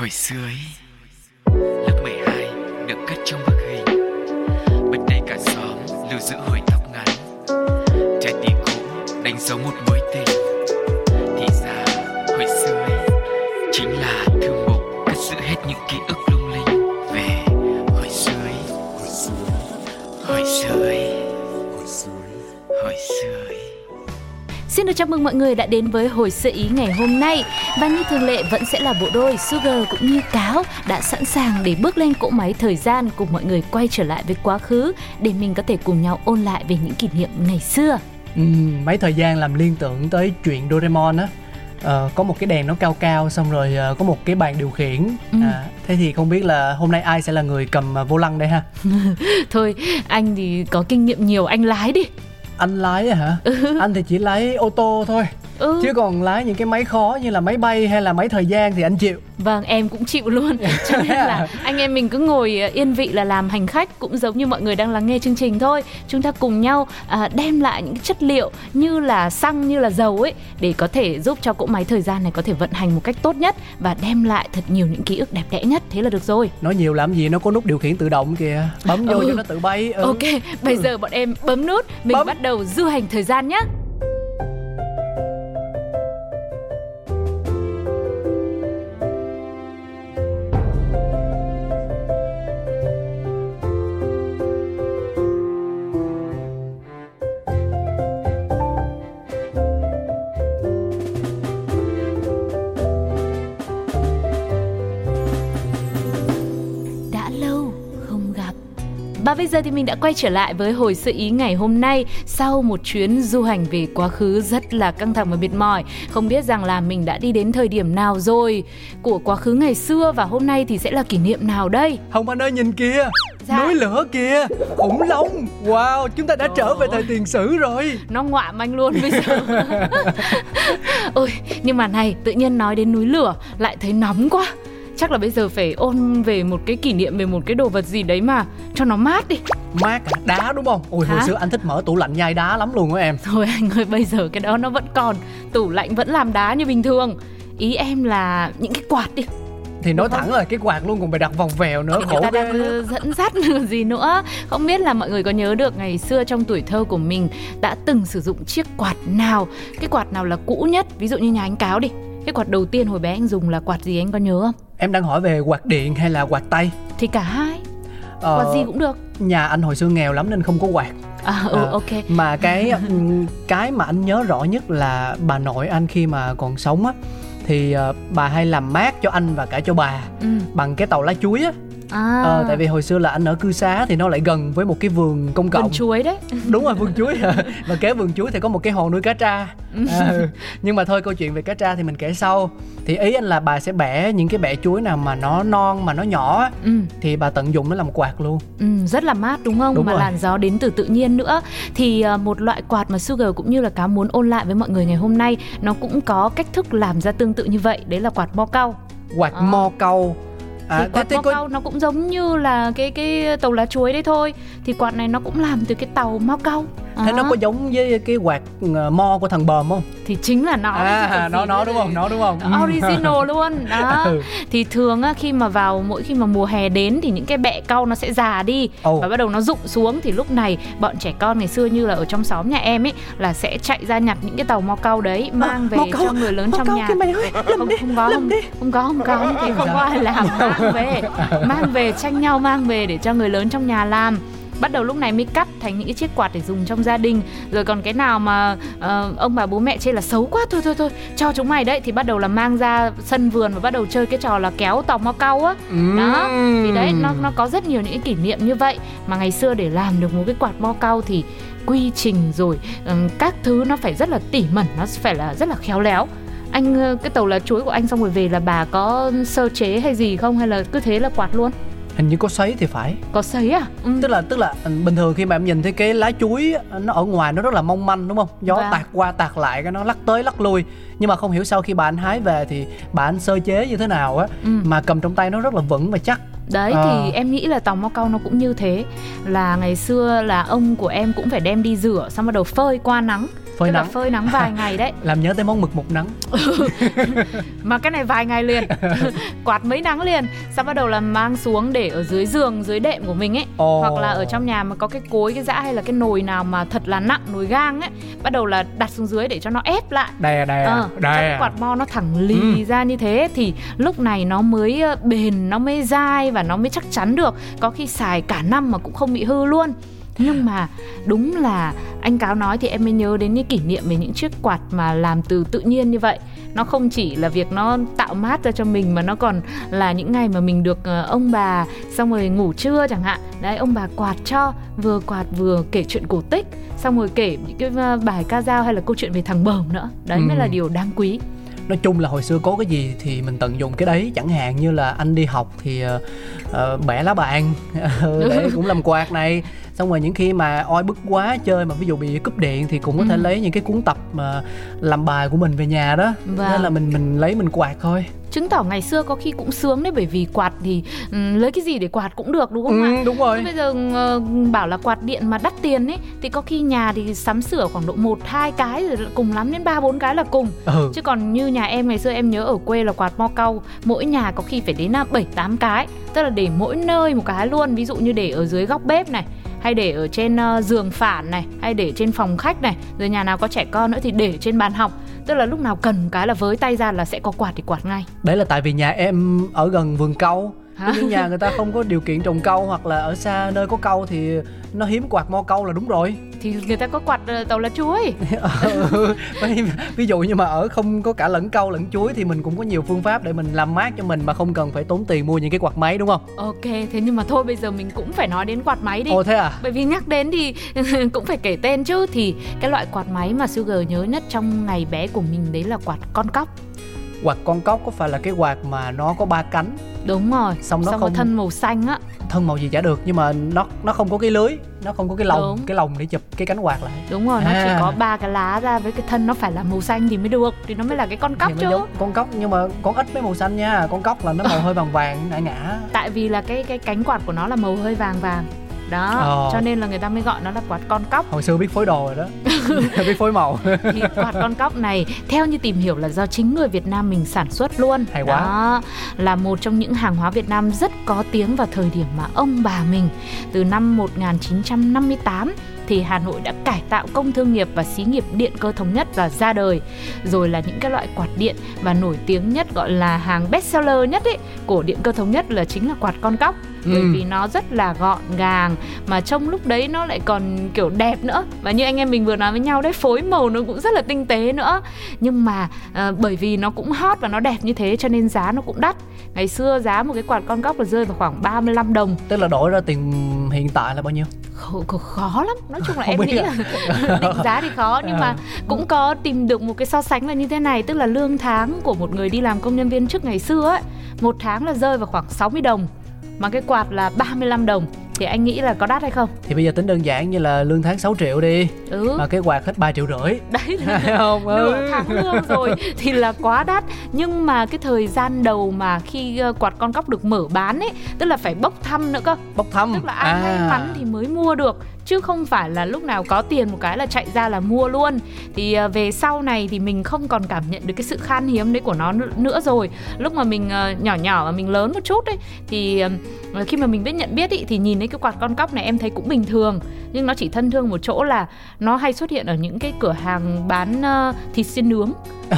Hồi xưa ấy, lớp 12 được cất trong bức hình. Bên đây cả xóm lưu giữ hồi tóc ngắn. Trái tim cũ đánh dấu một mối tình. Thì ra hồi xưa ấy chính là thư mục cất giữ hết những ký ức lung linh về hồi xưa ấy. Hồi xưa ấy. Hồi xưa ấy. Xin được chào mừng mọi người đã đến với Hồi Xưa Ý ngày hôm nay. Và như thường lệ vẫn sẽ là bộ đôi Sugar cũng như Cáo đã sẵn sàng để bước lên cỗ máy thời gian cùng mọi người quay trở lại với quá khứ để mình có thể cùng nhau ôn lại về những kỷ niệm ngày xưa. Máy thời gian làm liên tưởng tới chuyện Doraemon á. Có một cái đèn nó cao cao, xong rồi có một cái bàn điều khiển. Thế thì không biết là hôm nay ai sẽ là người cầm vô lăng đây ha? Thôi, anh thì có kinh nghiệm nhiều, anh lái đi. Anh lái hả? Anh thì chỉ lái ô tô thôi. Chứ còn lái những cái máy khó như là máy bay hay là máy thời gian thì anh chịu. Vâng, em cũng chịu luôn. Cho nên là anh em mình cứ ngồi yên vị là làm hành khách, cũng giống như mọi người đang lắng nghe chương trình thôi. Chúng ta cùng nhau đem lại những cái chất liệu như là xăng, như là dầu ấy, để có thể giúp cho cỗ máy thời gian này có thể vận hành một cách tốt nhất và đem lại thật nhiều những ký ức đẹp đẽ nhất. Thế là được rồi. Nói nhiều làm gì, nó có nút điều khiển tự động kìa. Bấm vô cho nó tự bay. Ok, bây giờ bọn em bấm nút. Mình bắt đầu du hành thời gian nhé. Và bây giờ thì mình đã quay trở lại với Hồi Xưa Ý ngày hôm nay sau một chuyến du hành về quá khứ rất là căng thẳng và mệt mỏi. Không biết rằng là mình đã đi đến thời điểm nào rồi của quá khứ ngày xưa và hôm nay thì sẽ là kỷ niệm nào đây? Hồng Anh ơi, nhìn kìa! Núi lửa kìa, khủng long. Wow, chúng ta đã trở về thời tiền sử rồi. Nó ngoạm anh luôn bây giờ. Ôi, nhưng mà này, tự nhiên nói đến núi lửa lại thấy nóng quá. Chắc là bây giờ phải ôn về một cái kỷ niệm, về một cái đồ vật gì đấy mà cho nó mát đi. Mát à? Đá đúng không? Ôi, hồi xưa anh thích mở tủ lạnh nhai đá lắm luôn á em. Thôi anh ơi, bây giờ cái đó nó vẫn còn. Tủ lạnh vẫn làm đá như bình thường. Ý em là những cái quạt đi. Thì nói thẳng là cái quạt luôn, còn phải đặt vòng vèo nữa. Người ta đang dẫn dắt gì nữa. Không biết là mọi người có nhớ được ngày xưa trong tuổi thơ của mình đã từng sử dụng chiếc quạt nào? Cái quạt nào là cũ nhất? Ví dụ như nhà anh Cáo đi. Cái quạt đầu tiên hồi bé anh dùng là quạt gì, anh có nhớ không? Em đang hỏi về quạt điện hay là quạt tay? Thì cả hai. Quạt gì cũng được. Nhà anh hồi xưa nghèo lắm nên không có quạt. Ok. Mà cái mà anh nhớ rõ nhất là bà nội anh khi mà còn sống á, thì bà hay làm mát cho anh và cả cho bà bằng cái tàu lá chuối á. Tại vì hồi xưa là anh ở cư xá thì nó lại gần với một cái vườn công cộng. Vườn chuối đấy. Đúng rồi, vườn chuối. Và kế vườn chuối thì có một cái hồ nuôi cá tra. Nhưng mà thôi, câu chuyện về cá tra thì mình kể sau. Thì ý anh là bà sẽ bẻ những cái bẻ chuối nào mà nó non, mà nó nhỏ thì bà tận dụng nó làm quạt luôn. Rất là mát đúng không? Đúng mà rồi. Làn gió đến từ tự nhiên nữa. Thì một loại quạt mà Sugar cũng như là Cá muốn ôn lại với mọi người ngày hôm nay, nó cũng có cách thức làm ra tương tự như vậy. Đấy là quạt mo cau. Quạt mo cau. Thì quạt mo cau nó cũng giống như là cái tàu lá chuối đấy thôi. Thì quạt này nó cũng làm từ cái tàu mo cau. Thế nó có giống với cái quạt mo của thằng Bờm không? Thì chính là nó. Nó đúng không? Nó đúng không? Original luôn. Đó. Thì thường á, khi mà vào mỗi khi mà mùa hè đến thì những cái bẹ cau nó sẽ già đi và bắt đầu nó rụng xuống, thì lúc này bọn trẻ con ngày xưa như là ở trong xóm nhà em ấy là sẽ chạy ra nhặt những cái tàu mo cau đấy mang về cho người lớn trong nhà. Mang về tranh nhau mang về để cho người lớn trong nhà làm. Bắt đầu lúc này mới cắt thành những cái chiếc quạt để dùng trong gia đình. Rồi còn cái nào mà ông bà bố mẹ chê là xấu quá, thôi cho chúng mày đấy, thì bắt đầu là mang ra sân vườn và bắt đầu chơi cái trò là kéo tàu mo cau á. Đó, thì đấy nó có rất nhiều những cái kỷ niệm như vậy. Mà ngày xưa để làm được một cái quạt mo cau thì quy trình rồi các thứ nó phải rất là tỉ mẩn, nó phải là rất là khéo léo. Anh, cái tàu lá chuối của anh xong rồi về là bà có sơ chế hay gì không, hay là cứ thế là quạt luôn? Hình như có sấy thì phải. Có sấy à? Tức là bình thường khi mà em nhìn thấy cái lá chuối nó ở ngoài nó rất là mong manh đúng không? Gió tạt qua tạt lại cái nó lắc tới lắc lui. Nhưng mà không hiểu sao khi bà anh hái về thì bà anh sơ chế như thế nào á mà cầm trong tay nó rất là vững và chắc. Đấy thì em nghĩ là tàu mo cau nó cũng như thế. Là ngày xưa là ông của em cũng phải đem đi rửa, xong bắt đầu phơi qua nắng Phơi nắng. Phơi nắng vài ngày đấy. Làm nhớ tới món mực một nắng. Mà cái này vài ngày liền. Quạt mấy nắng liền. Xong bắt đầu là mang xuống để ở dưới giường, dưới đệm của mình ấy. Hoặc là ở trong nhà mà có cái cối, cái dã hay là cái nồi nào mà thật là nặng, nồi gang ấy, bắt đầu là đặt xuống dưới để cho nó ép lại. Đè. Cho cái quạt mo nó thẳng lì ra như thế thì lúc này nó mới bền, nó mới dai và nó mới chắc chắn được. Có khi xài cả năm mà cũng không bị hư luôn. Nhưng mà đúng là anh Cáo nói thì em mới nhớ đến những kỷ niệm về những chiếc quạt mà làm từ tự nhiên như vậy. Nó không chỉ là việc nó tạo mát ra cho mình mà nó còn là những ngày mà mình được ông bà xong rồi ngủ trưa chẳng hạn. Đấy, ông bà quạt cho, vừa quạt vừa kể chuyện cổ tích, xong rồi kể những cái bài ca dao hay là câu chuyện về thằng Bờm nữa. Đấy mới là điều đáng quý. Nói chung là hồi xưa có cái gì thì mình tận dụng cái đấy. Chẳng hạn như là anh đi học thì bẻ lá bàn để cũng làm quạt này. Xong rồi những khi mà oi bức quá chơi mà ví dụ bị cúp điện thì cũng có thể lấy những cái cuốn tập mà làm bài của mình về nhà đó. Nên là mình lấy mình quạt thôi. Chứng tỏ ngày xưa có khi cũng sướng đấy, bởi vì quạt thì lấy cái gì để quạt cũng được, đúng không ạ? Đúng rồi. Thế bây giờ bảo là quạt điện mà đắt tiền ấy thì có khi nhà thì sắm sửa khoảng độ 1-2 cái, rồi cùng lắm đến 3-4 cái là cùng. Chứ còn như nhà em ngày xưa em nhớ ở quê là quạt mo cau mỗi nhà có khi phải đến 7-8 cái, tức là để mỗi nơi một cái luôn, ví dụ như để ở dưới góc bếp này, hay để ở trên giường phản này, hay để trên phòng khách này, rồi nhà nào có trẻ con nữa thì để trên bàn học. Tức là lúc nào cần cái là với tay ra là sẽ có quạt thì quạt ngay. Đấy là tại vì nhà em ở gần vườn cau. Những nhà người ta không có điều kiện trồng cau hoặc là ở xa nơi có cau thì nó hiếm quạt mo cau là đúng rồi. Thì người ta có quạt tàu lá chuối. Ví dụ như mà ở không có cả lẫn cau lẫn chuối thì mình cũng có nhiều phương pháp để mình làm mát cho mình mà không cần phải tốn tiền mua những cái quạt máy, đúng không? Ok, thế nhưng mà thôi bây giờ mình cũng phải nói đến quạt máy đi. Ồ thế à? Bởi vì nhắc đến thì cũng phải kể tên chứ. Thì cái loại quạt máy mà Sugar nhớ nhất trong ngày bé của mình đấy là quạt con cóc. Quạt con cóc có phải là cái quạt mà nó có 3 cánh? Đúng rồi. Xong không... thân màu xanh á. Thân màu gì chả được, nhưng mà nó không có cái lưới, nó không có cái lồng. Đúng. Cái lồng để chụp cái cánh quạt lại. Đúng rồi, nó chỉ có 3 cái lá ra với cái thân nó phải là màu xanh thì mới được, thì nó mới là cái con cóc chứ. Con cóc nhưng mà con ít mới màu xanh nha, con cóc là nó màu hơi vàng vàng ngã ngã. Tại vì là cái cánh quạt của nó là màu hơi vàng vàng. Đó, cho nên là người ta mới gọi nó là quạt con cóc. Hồi xưa biết phối đồ rồi đó. Biết phối màu. Thì quạt con cóc này theo như tìm hiểu là do chính người Việt Nam mình sản xuất luôn. Hay quá. Đó, là một trong những hàng hóa Việt Nam rất có tiếng vào thời điểm mà ông bà mình. Từ năm 1958 thì Hà Nội đã cải tạo công thương nghiệp và xí nghiệp điện cơ thống nhất và ra đời. Rồi là những cái loại quạt điện và nổi tiếng nhất, gọi là hàng best seller nhất ấy, của điện cơ thống nhất là chính là quạt con cóc. Bởi vì nó rất là gọn gàng, mà trong lúc đấy nó lại còn kiểu đẹp nữa. Và như anh em mình vừa nói với nhau đấy, phối màu nó cũng rất là tinh tế nữa. Nhưng mà bởi vì nó cũng hot và nó đẹp như thế cho nên giá nó cũng đắt. Ngày xưa giá một cái quạt con cóc là rơi vào khoảng 35 đồng. Tức là đổi ra tiền hiện tại là bao nhiêu? Khó lắm, nói chung là không, em nghĩ là định giá thì khó. Nhưng mà cũng có tìm được một cái so sánh là như thế này. Tức là lương tháng của một người đi làm công nhân viên chức ngày xưa ấy, một tháng là rơi vào khoảng 60 đồng, mà cái quạt là 35 đồng. Thì anh nghĩ là có đắt hay không? Thì bây giờ tính đơn giản như là lương tháng 6 triệu đi, mà cái quạt hết 3,5 triệu. Đấy là không, nửa tháng lương rồi thì là quá đắt. Nhưng mà cái thời gian đầu mà khi quạt con cóc được mở bán ấy, tức là phải bốc thăm nữa cơ. Bốc thăm. Tức là ai may mắn thì mới mua được, chứ không phải là lúc nào có tiền một cái là chạy ra là mua luôn. Thì về sau này thì mình không còn cảm nhận được cái sự khan hiếm đấy của nó nữa rồi. Lúc mà mình nhỏ và mình lớn một chút ấy, thì khi mà mình biết nhận biết ý, thì nhìn thấy cái quạt con cóc này em thấy cũng bình thường. Nhưng nó chỉ thân thương một chỗ là nó hay xuất hiện ở những cái cửa hàng bán thịt xiên nướng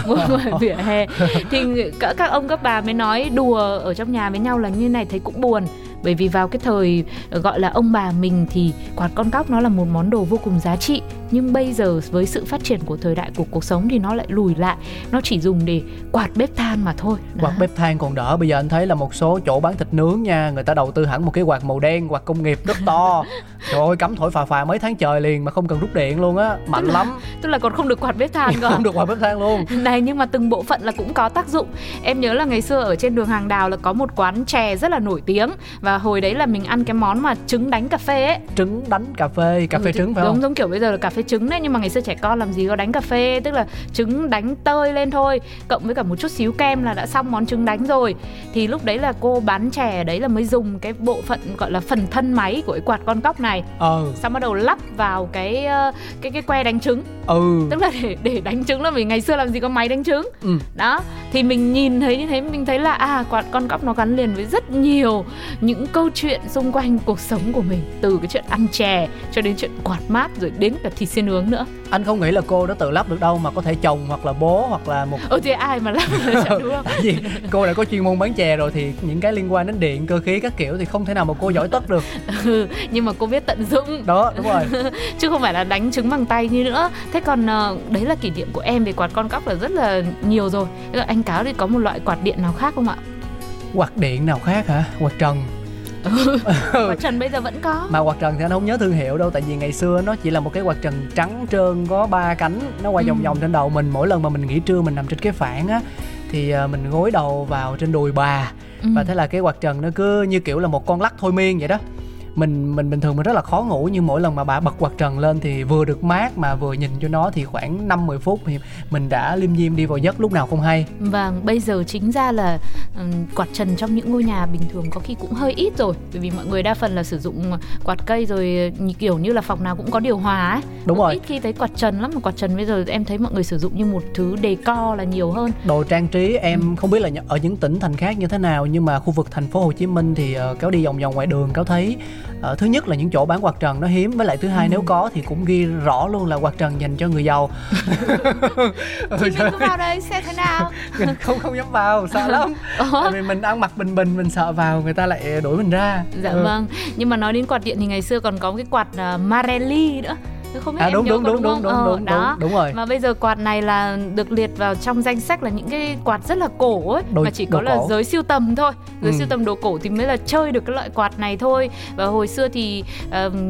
ngoài vỉa hè. Thì các ông các bà mới nói đùa ở trong nhà với nhau là như này thấy cũng buồn. Bởi vì vào cái thời gọi là ông bà mình thì quạt con cóc nó là một món đồ vô cùng giá trị. Nhưng bây giờ với sự phát triển của thời đại, của cuộc sống thì nó lại lùi lại. Nó chỉ dùng để quạt bếp than mà thôi. Quạt bếp than còn đỡ. Bây giờ anh thấy là một số chỗ bán thịt nướng nha, người ta đầu tư hẳn một cái quạt màu đen, quạt công nghiệp rất to. Trời ơi, cắm thổi phà phà mấy tháng trời liền mà không cần rút điện luôn á. Mạnh lắm. Tức là còn không được quạt bếp than cơ. Không được quạt bếp than luôn. Này, nhưng mà từng bộ phận là cũng có tác dụng. Em nhớ là ngày xưa ở trên đường Hàng Đào là có một quán chè rất là nổi tiếng. Và hồi đấy là mình ăn cái món mà trứng đánh cà phê ấy. Trứng đánh cà phê trứng phải không? Đúng, giống kiểu bây giờ là cà phê với trứng đấy, nhưng mà ngày xưa trẻ con làm gì có đánh cà phê, tức là trứng đánh tơi lên thôi, cộng với cả một chút xíu kem là đã xong món trứng đánh rồi. Thì lúc đấy là cô bán chè đấy là mới dùng cái bộ phận gọi là phần thân máy của cái quạt con cóc này, xong bắt đầu lắp vào cái que đánh trứng, tức là để đánh trứng, là vì ngày xưa làm gì có máy đánh trứng. Đó, thì mình nhìn thấy như thế, mình thấy là quạt con cóc nó gắn liền với rất nhiều những câu chuyện xung quanh cuộc sống của mình, từ cái chuyện ăn chè cho đến chuyện quạt mát, rồi đến cả thịt xiên nướng nữa. Anh không nghĩ là cô đã tự lắp được đâu, mà có thể chồng hoặc là bố hoặc là một thì ai mà lắp được, đúng không? Tại vì cô đã có chuyên môn bán chè rồi thì những cái liên quan đến điện, cơ khí các kiểu thì không thể nào mà cô giỏi tất được. Nhưng mà cô biết tận dụng. Đó, đúng rồi. Chứ không phải là đánh trứng bằng tay như nữa. Thế còn đấy là kỷ niệm của em về quạt con cóc là rất là nhiều rồi. Anh Cáo thì có một loại quạt điện nào khác không ạ? Quạt điện nào khác hả? Quạt trần. Quạt trần bây giờ vẫn có. Mà quạt trần thì anh không nhớ thương hiệu đâu, tại vì ngày xưa nó chỉ là một cái quạt trần trắng trơn có 3 cánh, nó quay vòng vòng trên đầu mình. Mỗi lần mà mình nghỉ trưa mình nằm trên cái phản á thì mình gối đầu vào trên đùi bà, và thế là cái quạt trần nó cứ như kiểu là một con lắc thôi miên vậy đó. Mình bình thường mình rất là khó ngủ, nhưng mỗi lần mà bà bật quạt trần lên thì vừa được mát mà vừa nhìn cho nó thì khoảng 5-10 phút thì mình đã lim dim đi vào giấc lúc nào không hay. Và bây giờ chính ra là quạt trần trong những ngôi nhà bình thường có khi cũng hơi ít rồi, bởi vì mọi người đa phần là sử dụng quạt cây rồi, kiểu như là phòng nào cũng có điều hòa ấy. Đúng rồi. Ít khi thấy quạt trần lắm, mà quạt trần bây giờ em thấy mọi người sử dụng như một thứ decor là nhiều hơn. Đồ trang trí em không biết là ở những tỉnh thành khác như thế nào, nhưng mà khu vực thành phố Hồ Chí Minh thì Cáo đi vòng vòng ngoài đường Cáo thấy thứ nhất là những chỗ bán quạt trần nó hiếm, với lại thứ hai nếu có thì cũng ghi rõ luôn là quạt trần dành cho người giàu. Thì mình cứ vào đây xem thế nào. Không dám vào, sợ lắm. Tại vì mình ăn mặc bình, mình sợ vào người ta lại đuổi mình ra. Dạ vâng. Nhưng mà nói đến quạt điện thì ngày xưa còn có cái quạt Marelli nữa. Không biết em đúng rồi. Mà bây giờ quạt này là được liệt vào trong danh sách là những cái quạt rất là cổ ấy, mà chỉ có là giới sưu tầm thôi. Giới sưu tầm đồ cổ thì mới là chơi được cái loại quạt này thôi. Và hồi xưa thì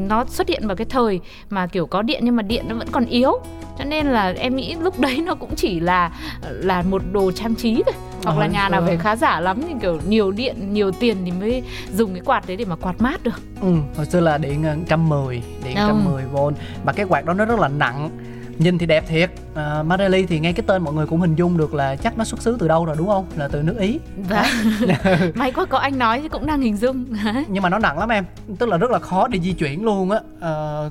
nó xuất hiện vào cái thời mà kiểu có điện nhưng mà điện nó vẫn còn yếu, cho nên là em nghĩ lúc đấy nó cũng chỉ là một đồ trang trí thôi. Hoặc là nhà nào phải khá giả lắm thì kiểu nhiều điện, nhiều tiền thì mới dùng cái quạt đấy để mà quạt mát được. Hồi xưa là điện 110, điện 110V. Mà cái quạt đó nó rất là nặng, nhìn thì đẹp thiệt. Marelli thì ngay cái tên mọi người cũng hình dung được là chắc nó xuất xứ từ đâu rồi, đúng không? Là từ nước Ý. Vâng. May quá có anh nói thì cũng đang hình dung. Nhưng mà nó nặng lắm em, tức là rất là khó để di chuyển luôn á.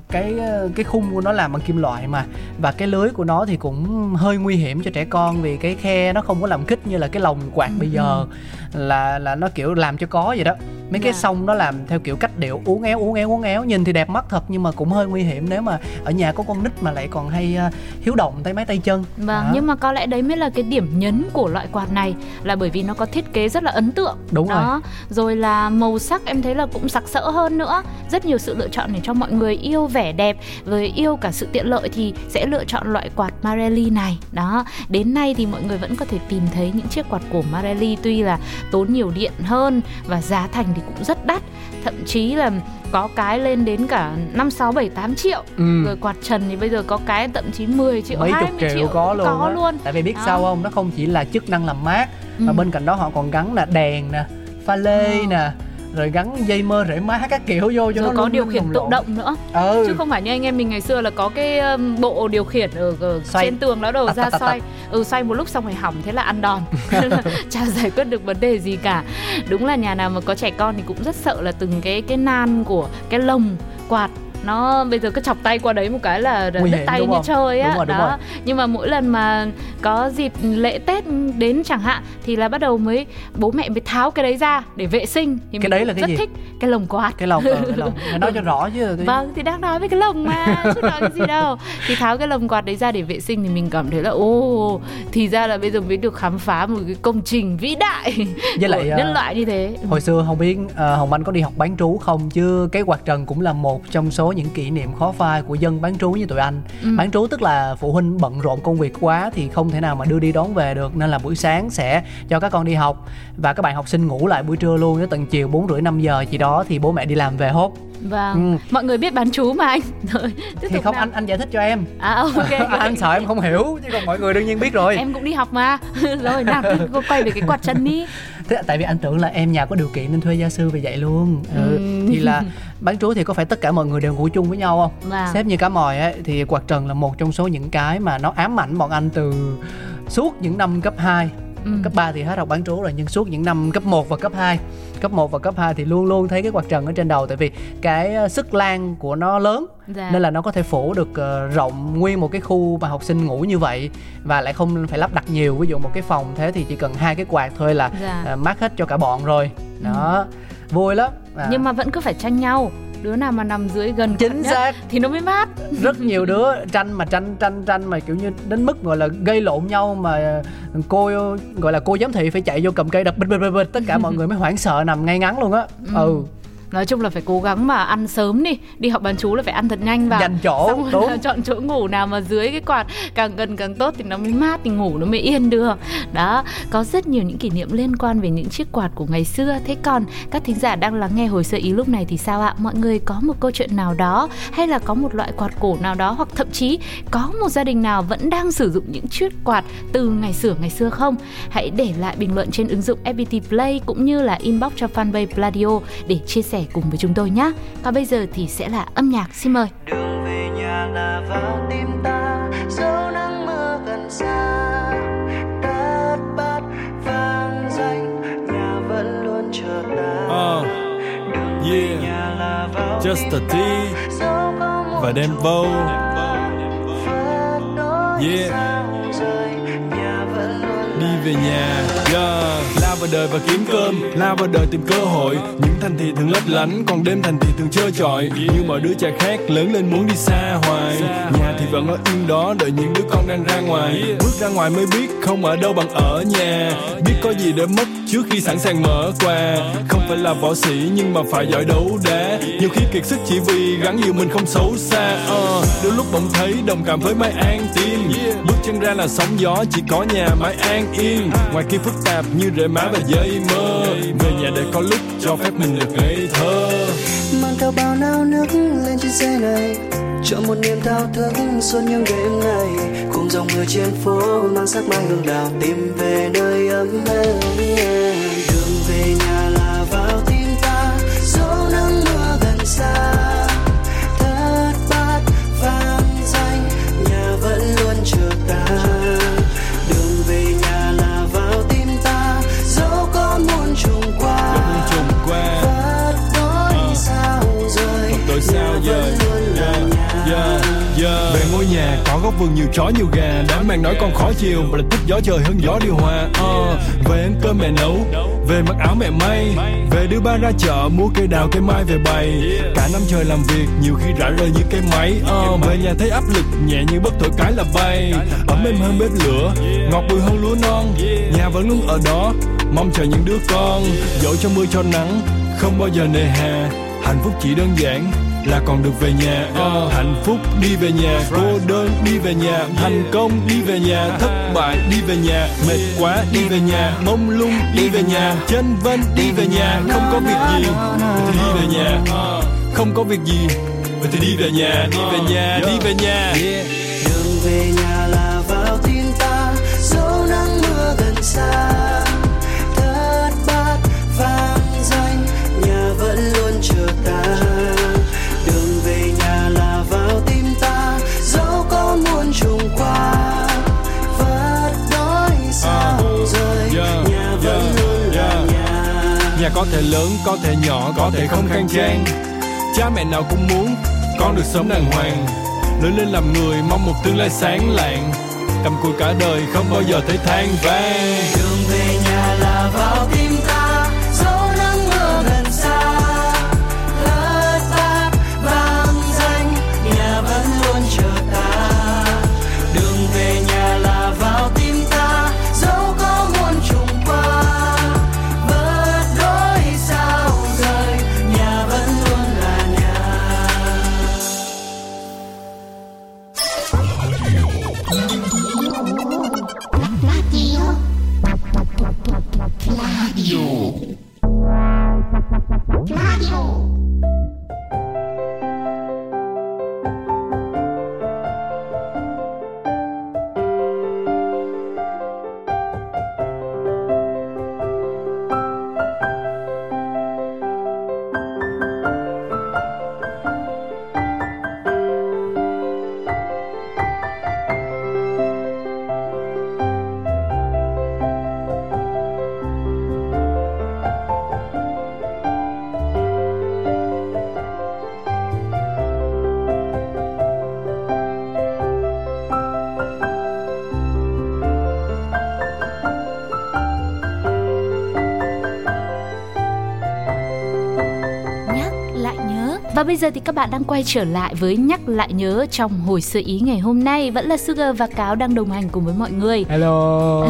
Cái khung của nó làm bằng kim loại mà, và cái lưới của nó thì cũng hơi nguy hiểm cho trẻ con, vì cái khe nó không có làm kích như là cái lồng quạt bây giờ, là nó kiểu làm cho có vậy đó. Mấy cái sông nó làm theo kiểu cách điệu uốn éo, nhìn thì đẹp mắt thật nhưng mà cũng hơi nguy hiểm nếu mà ở nhà có con nít mà lại còn hay hiếu động tay máy tay chân. Vâng, nhưng mà có lẽ đấy mới là cái điểm nhấn của loại quạt này, là bởi vì nó có thiết kế rất là ấn tượng. Đúng đó. Rồi là màu sắc em thấy là cũng sặc sỡ hơn nữa, rất nhiều sự lựa chọn để cho mọi người yêu vẻ đẹp, với yêu cả sự tiện lợi thì sẽ lựa chọn loại quạt Marelli này. Đó, đến nay thì mọi người vẫn có thể tìm thấy những chiếc quạt của Marelli, tuy là tốn nhiều điện hơn và giá thành thì cũng rất đắt, thậm chí là có cái lên đến cả 5, 6, 7, 8 triệu. Rồi quạt trần thì bây giờ có cái thậm chí 10 triệu, 20 triệu có luôn. Tại vì biết sao không, nó không chỉ là chức năng làm mát mà bên cạnh đó họ còn gắn là đèn nè, pha lê nè, rồi gắn dây mơ rễ má các kiểu vô cho rồi nó có điều khiển tự động nữa. Chứ không phải như anh em mình ngày xưa là có cái bộ điều khiển ở trên tường đó đầu ra xoay. Xoay một lúc xong rồi hỏng, thế là ăn đòn. Chả giải quyết được vấn đề gì cả. Đúng là nhà nào mà có trẻ con thì cũng rất sợ là từng cái nan của cái lồng quạt nó bây giờ cứ chọc tay qua đấy một cái là đứt tay như chơi á. Đúng rồi. Nhưng mà mỗi lần mà có dịp lễ Tết đến chẳng hạn thì là bắt đầu mới bố mẹ mới tháo cái đấy ra để vệ sinh. Thì cái đấy là cái gì? Thích cái lồng quạt. Cái lồng. Nói cho rõ chứ. Vâng, thì đang nói với cái lồng mà chứ nói cái gì đâu. Thì tháo cái lồng quạt đấy ra để vệ sinh thì mình cảm thấy là thì ra là bây giờ mới được khám phá một cái công trình vĩ đại với lại nhân loại như thế. Hồi xưa không biết Hồng Anh có đi học bán trú không, chứ cái quạt trần cũng là một trong số những kỷ niệm khó phai của dân bán trú như tụi anh. Bán trú tức là phụ huynh bận rộn công việc quá thì không thể nào mà đưa đi đón về được, nên là buổi sáng sẽ cho các con đi học và các bạn học sinh ngủ lại buổi trưa luôn, đến tận chiều 4:30-5 giờ gì đó thì bố mẹ đi làm về hốt. Vâng. Mọi người biết bán trú mà anh. Rồi, thì không nào? anh giải thích cho em. Okay. Anh sợ em không hiểu, chứ còn mọi người đương nhiên biết rồi. Em cũng đi học mà. Rồi nào, quay về cái quạt chân đi. Tại vì anh tưởng là em nhà có điều kiện nên thuê gia sư về dạy luôn. thì là bán trú thì có phải tất cả mọi người đều ngủ chung với nhau không? Wow. Sếp như cá mòi ấy, thì quạt trần là một trong số những cái mà nó ám ảnh bọn anh từ suốt những năm cấp 2. Cấp 3 thì hết học bán trú rồi, nhưng suốt những năm cấp 1 và cấp 2, cấp 1 và cấp 2 thì luôn luôn thấy cái quạt trần ở trên đầu, tại vì cái sức lan của nó lớn. Dạ. Nên là nó có thể phủ được rộng nguyên một cái khu mà học sinh ngủ như vậy, và lại không phải lắp đặt nhiều. Ví dụ một cái phòng thế thì chỉ cần 2 cái quạt thôi là mát hết cho cả bọn rồi. Đó, vui lắm. Nhưng mà vẫn cứ phải tranh nhau, đứa nào mà nằm dưới gần chính xác thì nó mới mát. Rất nhiều đứa tranh mà kiểu như đến mức gọi là gây lộn nhau, mà cô gọi là cô giám thị phải chạy vô cầm cây đập bịch bịch bịch, tất cả mọi người mới hoảng sợ nằm ngay ngắn luôn á. Nói chung là phải cố gắng mà ăn sớm đi. Đi học bán trú là phải ăn thật nhanh và dành chỗ, đúng. Chọn chỗ ngủ nào mà dưới cái quạt càng gần càng tốt thì nó mới mát, thì ngủ nó mới yên được. Đó, có rất nhiều những kỷ niệm liên quan về những chiếc quạt của ngày xưa. Thế còn các thính giả đang lắng nghe Hồi Xưa Ý lúc này thì sao ạ? Mọi người có một câu chuyện nào đó, hay là có một loại quạt cổ nào đó, hoặc thậm chí có một gia đình nào vẫn đang sử dụng những chiếc quạt từ ngày xưa không? Hãy để lại bình luận trên ứng dụng FPT Play cũng như là inbox cho fanpage Pladio để chia sẻ cùng với chúng tôi nhé. Còn bây giờ thì sẽ là âm nhạc, xin mời. Đường về nhà là vào tim ta, dấu nắng mưa gần xa, tát bát vang danh nhà vẫn luôn chờ ta. Đường về nhà là vào Just tim ta, dấu có một và đêm vô phát đôi sao rơi, nhà vẫn luôn đi về nhà. Lao vào đời và kiếm cơm, lao vào đời tìm cơ hội. Những thành thị thường lấp lánh, còn đêm thành thị thường trơ trọi. Như mọi đứa trẻ khác, lớn lên muốn đi xa hoài. Nhà thì vẫn ở yên đó, đợi những đứa con đang ra ngoài. Bước ra ngoài mới biết, không ở đâu bằng ở nhà. Biết có gì để mất trước khi sẵn sàng mở quà. Không phải là võ sĩ nhưng mà phải giỏi đấu đá. Nhiều khi kiệt sức chỉ vì gắng nhiều mình không xấu xa. Đôi lúc bỗng thấy đồng cảm với mái an tim. Bước chân ra là sóng gió, chỉ có nhà mái an yên. Ngoài kia phức tạp như rễ má và dây mơ, về nhà để có lúc cho phép mình được ngây thơ. Mang theo bao nao nước lên trên xe này, chọn một niềm thao thức suốt những đêm này. Cùng dòng người trên phố mang sắc mai hương đào, tìm về nơi ấm êm. Đường về nhà là vào tim ta, dẫu nắng mưa gần xa, thất bát vang danh nhà vẫn luôn chờ ta. Đường về nhà là vào tim ta, dẫu có muốn trùng qua, vắt đôi sao rơi, nhà vẫn luôn là nhà. Về ngôi nhà có góc vườn nhiều chó nhiều gà, đám bạn nói con khó chiều mà là thích gió trời hơn gió điều hòa. Về ăn cơm mẹ nấu, về mặc áo mẹ may, về đưa ba ra chợ mua cây đào cây mai về bày. Cả năm trời làm việc nhiều khi rã rời như cây máy. Về nhà thấy áp lực nhẹ như bất thổi cái là bay. Ấm êm hơn bếp lửa, ngọt bùi hơn lúa non. Nhà vẫn luôn ở đó, mong chờ những đứa con. Dẫu cho mưa cho nắng, không bao giờ nề hà. Hạnh phúc chỉ đơn giản là còn được về nhà. Hạnh phúc đi về nhà, cô đơn đi về nhà, thành công đi về nhà, thất bại đi về nhà, mệt quá đi về nhà, mông lung đi về nhà, chênh vênh đi về nhà, không có việc gì thì đi về nhà, không có việc gì thì đi về nhà, đi về nhà, đi về nhà. Đường về nhà là vào tim ta, dẫu nắng mưa gần xa, thất bát vang danh nhà vẫn luôn chờ ta. Chung qua vắt đôi sao rơi, nhà vẫn luôn là nhà. Nhà có thể lớn, có thể nhỏ, có thể không khang trang. Cha mẹ nào cũng muốn con được sớm đàng hoàng, lớn lên làm người mong một tương lai sáng lạng, cầm cùi cả đời không bao giờ thấy than vãn. Đường về nhà là vào tim ta, dẫu nắng mưa gần xa, lát bát vang danh nhà vẫn luôn chờ ta. Về nhà là vào tim ta, dẫu có muôn trùng qua, bớt đôi sao rơi, nhà vẫn luôn là nhà. Pladio. Và bây giờ thì các bạn đang quay trở lại với Nhắc Lại Nhớ trong Hồi Xưa Ý ngày hôm nay. Vẫn là Sugar và Cáo đang đồng hành cùng với mọi người. Hello.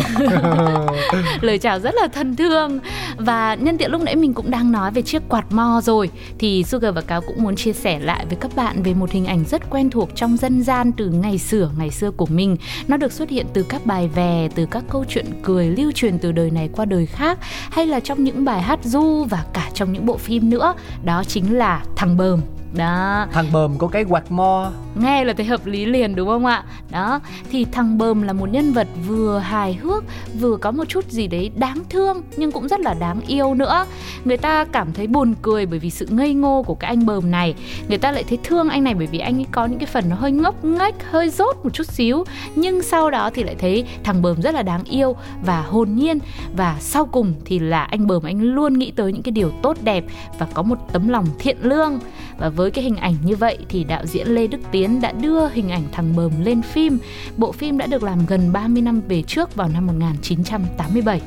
Lời chào rất là thân thương. Và nhân tiện lúc nãy mình cũng đang nói về chiếc quạt mo rồi, thì Sugar và Cáo cũng muốn chia sẻ lại với các bạn về một hình ảnh rất quen thuộc trong dân gian từ ngày xưa của mình. Nó được xuất hiện từ các bài về, từ các câu chuyện cười lưu truyền từ đời này qua đời khác, hay là trong những bài hát ru và cả trong những bộ phim nữa. Đó chính là thằng bờm. Đó. Thằng bờm có cái quạt mo. Nghe là thấy hợp lý liền đúng không ạ? Đó, thì thằng bờm là một nhân vật vừa hài hước, vừa có một chút gì đấy đáng thương nhưng cũng rất là đáng yêu nữa. Người ta cảm thấy buồn cười bởi vì sự ngây ngô của cái anh bờm này. Người ta lại thấy thương anh này bởi vì anh ấy có những cái phần nó hơi ngốc nghếch, hơi dốt một chút xíu. Nhưng sau đó thì lại thấy thằng bờm rất là đáng yêu và hồn nhiên. Và sau cùng thì là anh bờm anh luôn nghĩ tới những cái điều tốt đẹp và có một tấm lòng thiện lương. Và với cái hình ảnh như vậy thì đạo diễn Lê Đức Tiến đã đưa hình ảnh thằng bờm lên phim. Bộ phim đã được làm gần 30 năm về trước vào năm 1987.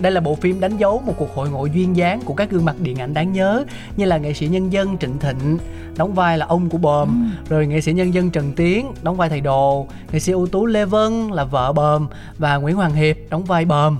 Đây là bộ phim đánh dấu một cuộc hội ngộ duyên dáng của các gương mặt điện ảnh đáng nhớ, như là nghệ sĩ nhân dân Trịnh Thịnh đóng vai là ông của bờm, rồi nghệ sĩ nhân dân Trần Tiến đóng vai thầy Đồ, nghệ sĩ ưu tú Lê Vân là vợ bờm và Nguyễn Hoàng Hiệp đóng vai bờm.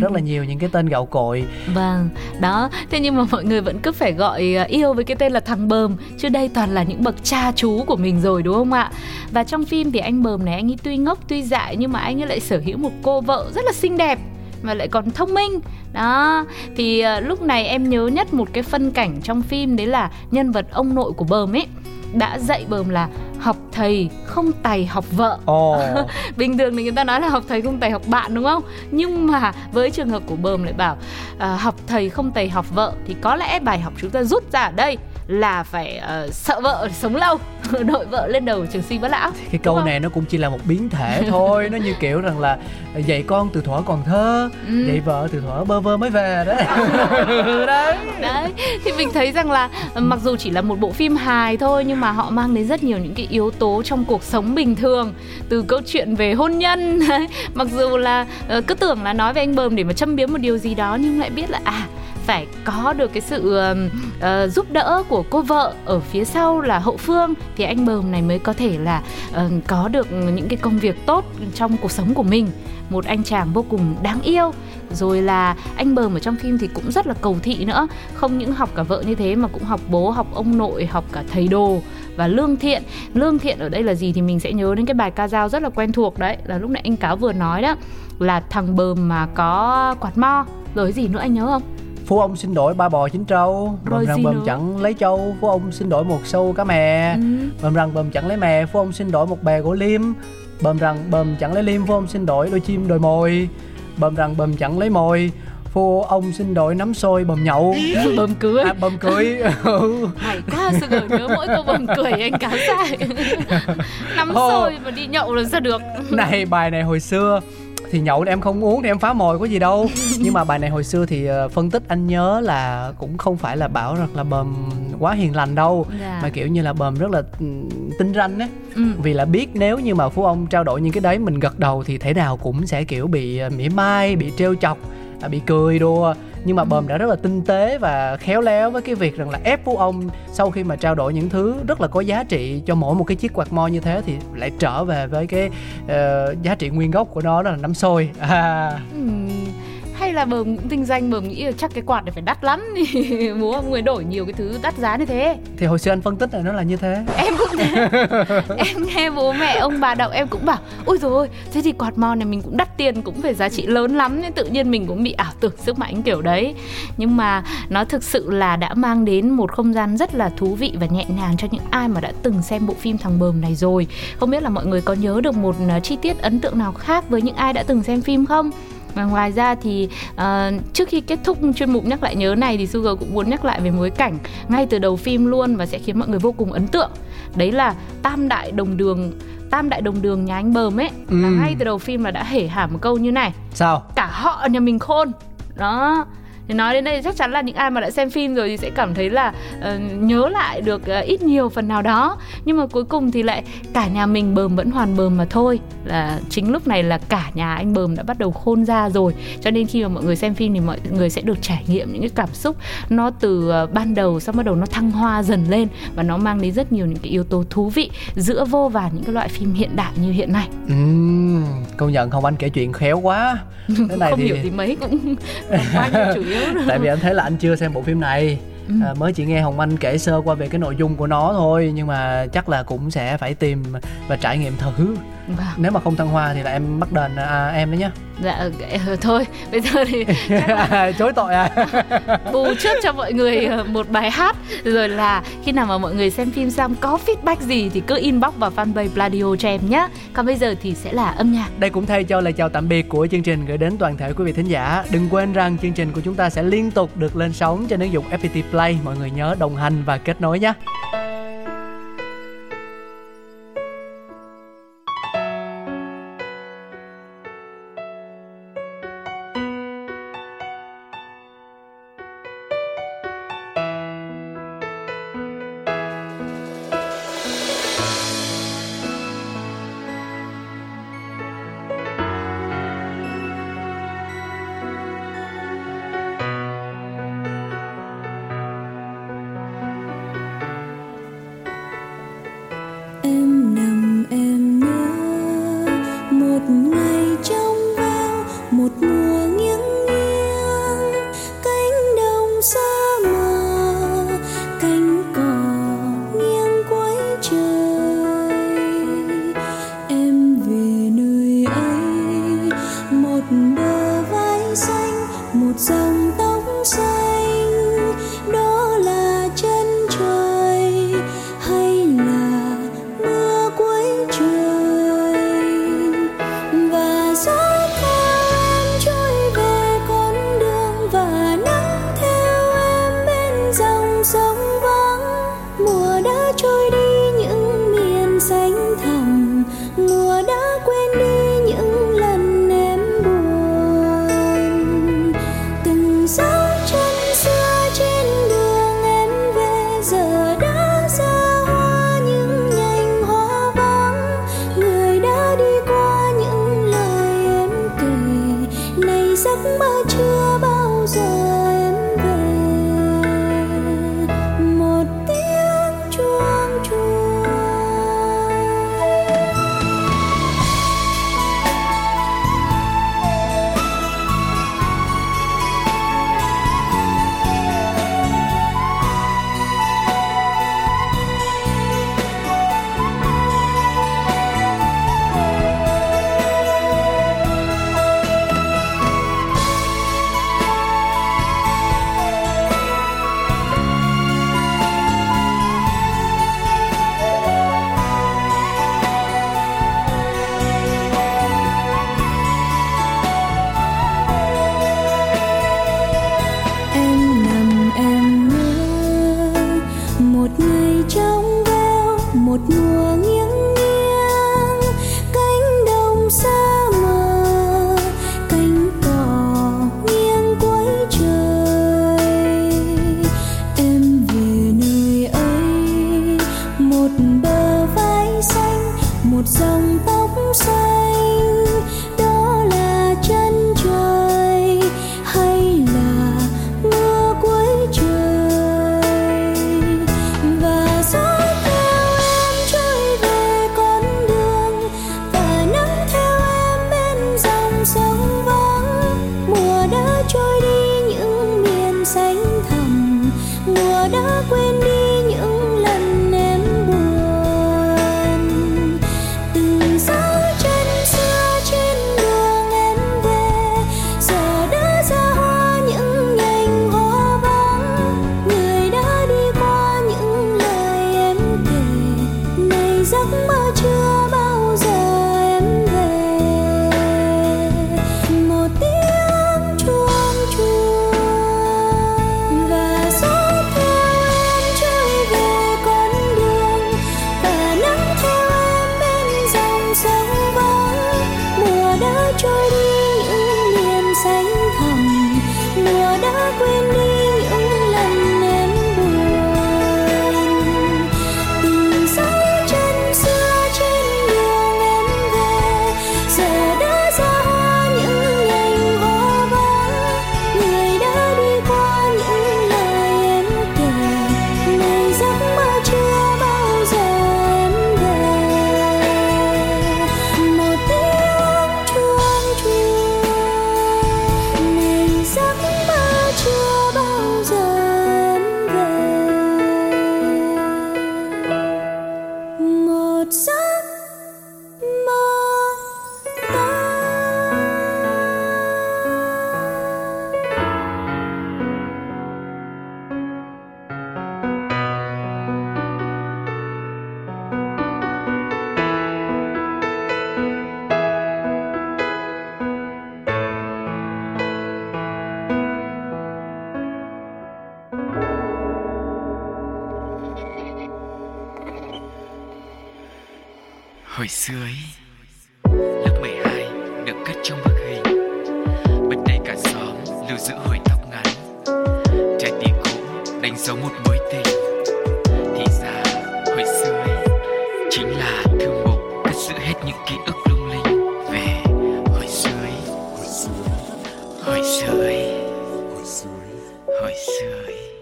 Rất là nhiều những cái tên gạo cội. Vâng, đó. Thế nhưng mà mọi người vẫn cứ phải gọi yêu với cái tên là thằng bờm, chứ đây toàn là những bậc cha chú của mình rồi đúng không ạ? Và trong phim thì anh bờm này anh ấy tuy ngốc tuy dại nhưng mà anh ấy lại sở hữu một cô vợ rất là xinh đẹp mà lại còn thông minh. Đó, thì lúc này em nhớ nhất một cái phân cảnh trong phim, đấy là nhân vật ông nội của bờm ấy đã dạy bờm là học thầy không tài học vợ. Bình thường thì người ta nói là học thầy không tài học bạn đúng không? Nhưng mà với trường hợp của bờm lại bảo học thầy không tài học vợ, thì có lẽ bài học chúng ta rút ra ở đây là phải sợ vợ sống lâu, đội vợ lên đầu trường sinh bất lão. Thì cái câu này nó cũng chỉ là một biến thể thôi. Nó như kiểu rằng là dạy con từ thuở còn thơ, dạy vợ từ thuở bơ vơ mới về. Đấy. Đấy. Thì mình thấy rằng là mặc dù chỉ là một bộ phim hài thôi, nhưng mà họ mang đến rất nhiều những cái yếu tố trong cuộc sống bình thường, từ câu chuyện về hôn nhân. Mặc dù là cứ tưởng là nói về anh bờm để mà châm biếm một điều gì đó, nhưng lại biết là phải có được cái sự giúp đỡ của cô vợ ở phía sau là hậu phương, thì anh bờm này mới có thể là có được những cái công việc tốt trong cuộc sống của mình. Một anh chàng vô cùng đáng yêu. Rồi là anh bờm ở trong phim thì cũng rất là cầu thị nữa, không những học cả vợ như thế mà cũng học bố, học ông nội, học cả thầy Đồ và Lương Thiện. Lương Thiện ở đây là gì thì mình sẽ nhớ đến cái bài ca dao rất là quen thuộc đấy, là lúc nãy anh Cáo vừa nói đó, là thằng bờm mà có quạt mo. Rồi gì nữa anh nhớ không? Phú ông xin đổi ba bò chín trâu, bờm rằng bờm chẳng lấy trâu, phú ông xin đổi một sâu cá mè. Bờm rằng bờm chẳng lấy mè, phú ông xin đổi một bè gỗ liêm. Bờm rằng bờm chẳng lấy liêm, phú ông xin đổi đôi chim đồi mồi. Bờm rằng bờm chẳng lấy mồi, phú ông xin đổi nắm xôi bờm nhậu. Bờm cưới. Bờm cưới. Hay quá, Sư Ngờ nhớ mỗi câu bờm cười anh Cáo sai. Nắm xôi mà đi nhậu là sao được. Này, bài này hồi xưa thì nhậu thì em không uống thì em phá mồi có gì đâu. Nhưng mà bài này hồi xưa thì phân tích anh nhớ là cũng không phải là bảo rằng là bờm quá hiền lành đâu, mà kiểu như là bờm rất là tinh ranh ấy. Vì là biết nếu như mà phú ông trao đổi những cái đấy mình gật đầu thì thể nào cũng sẽ kiểu bị mỉa mai, bị trêu chọc, bị cười đùa. Nhưng mà bờm đã rất là tinh tế và khéo léo với cái việc rằng là ép phú ông sau khi mà trao đổi những thứ rất là có giá trị cho mỗi một cái chiếc quạt mo như thế thì lại trở về với cái giá trị nguyên gốc của nó, đó là nắm xôi. Hay là bờm cũng tinh danh, bờm nghĩ là chắc cái quạt này phải đắt lắm thì bố ông người đổi nhiều cái thứ đắt giá như thế. Thì hồi xưa anh phân tích là nó là như thế. Em cũng thế. Em nghe bố mẹ ông bà đọc em cũng bảo ôi dồi ôi, thế thì quạt mo này mình cũng đắt tiền, cũng phải giá trị lớn lắm, nên tự nhiên mình cũng bị ảo tưởng sức mạnh kiểu đấy. Nhưng mà nó thực sự là đã mang đến một không gian rất là thú vị và nhẹ nhàng cho những ai mà đã từng xem bộ phim Thằng Bờm này rồi. Không biết là mọi người có nhớ được một chi tiết ấn tượng nào khác với những ai đã từng xem phim không? Và ngoài ra thì trước khi kết thúc chuyên mục Nhắc Lại Nhớ này thì Sugar cũng muốn nhắc lại về một cái cảnh ngay từ đầu phim luôn và sẽ khiến mọi người vô cùng ấn tượng. Đấy là Tam Đại Đồng Đường nhà anh bờm ấy, là ngay từ đầu phim là đã hể hả một câu như này: sao cả họ nhà mình khôn. Đó, Thì nói đến đây chắc chắn là những ai mà đã xem phim rồi thì sẽ cảm thấy là nhớ lại được ít nhiều phần nào đó. Nhưng mà cuối cùng thì lại cả nhà mình bờm vẫn hoàn bờm mà thôi. Là chính lúc này là cả nhà anh bờm đã bắt đầu khôn ra rồi. Cho nên khi mà mọi người xem phim thì mọi người sẽ được trải nghiệm những cái cảm xúc nó từ ban đầu, xong bắt đầu nó thăng hoa dần lên. Và nó mang đến rất nhiều những cái yếu tố thú vị giữa vô vàn những cái loại phim hiện đại như hiện nay. Công nhận không, anh kể chuyện khéo quá. Thế này không thì... hiểu thì mấy cũng quá nhiều chủ yếu. Tại vì anh thấy là anh chưa xem bộ phim này. Mới chỉ nghe Hồng Anh kể sơ qua về cái nội dung của nó thôi, nhưng mà chắc là cũng sẽ phải tìm và trải nghiệm thử. Nếu mà không thăng hoa thì là em bắt đền em đấy nhá. Dạ thôi bây giờ thì chối tội à. Bù trước cho mọi người một bài hát, rồi là khi nào mà mọi người xem phim xong có feedback gì thì cứ inbox vào fanpage Pladio cho em nhé. Còn bây giờ thì sẽ là âm nhạc. Đây cũng thay cho lời chào tạm biệt của chương trình gửi đến toàn thể quý vị thính giả. Đừng quên rằng chương trình của chúng ta sẽ liên tục được lên sóng trên ứng dụng FPT Play. Mọi người nhớ đồng hành và kết nối nhé. Hồi xưa ý, lớp 12 được cất trong bức hình. Bên đây cả xóm lưu giữ hồi tóc ngắn. Trái tim cũ đánh dấu một mối tình. Thì ra hồi xưa ý, chính là thư mục cất giữ hết những ký ức lung linh về hồi xưa ý. Hồi xưa ý. Hồi xưa ý. Hồi xưa ý.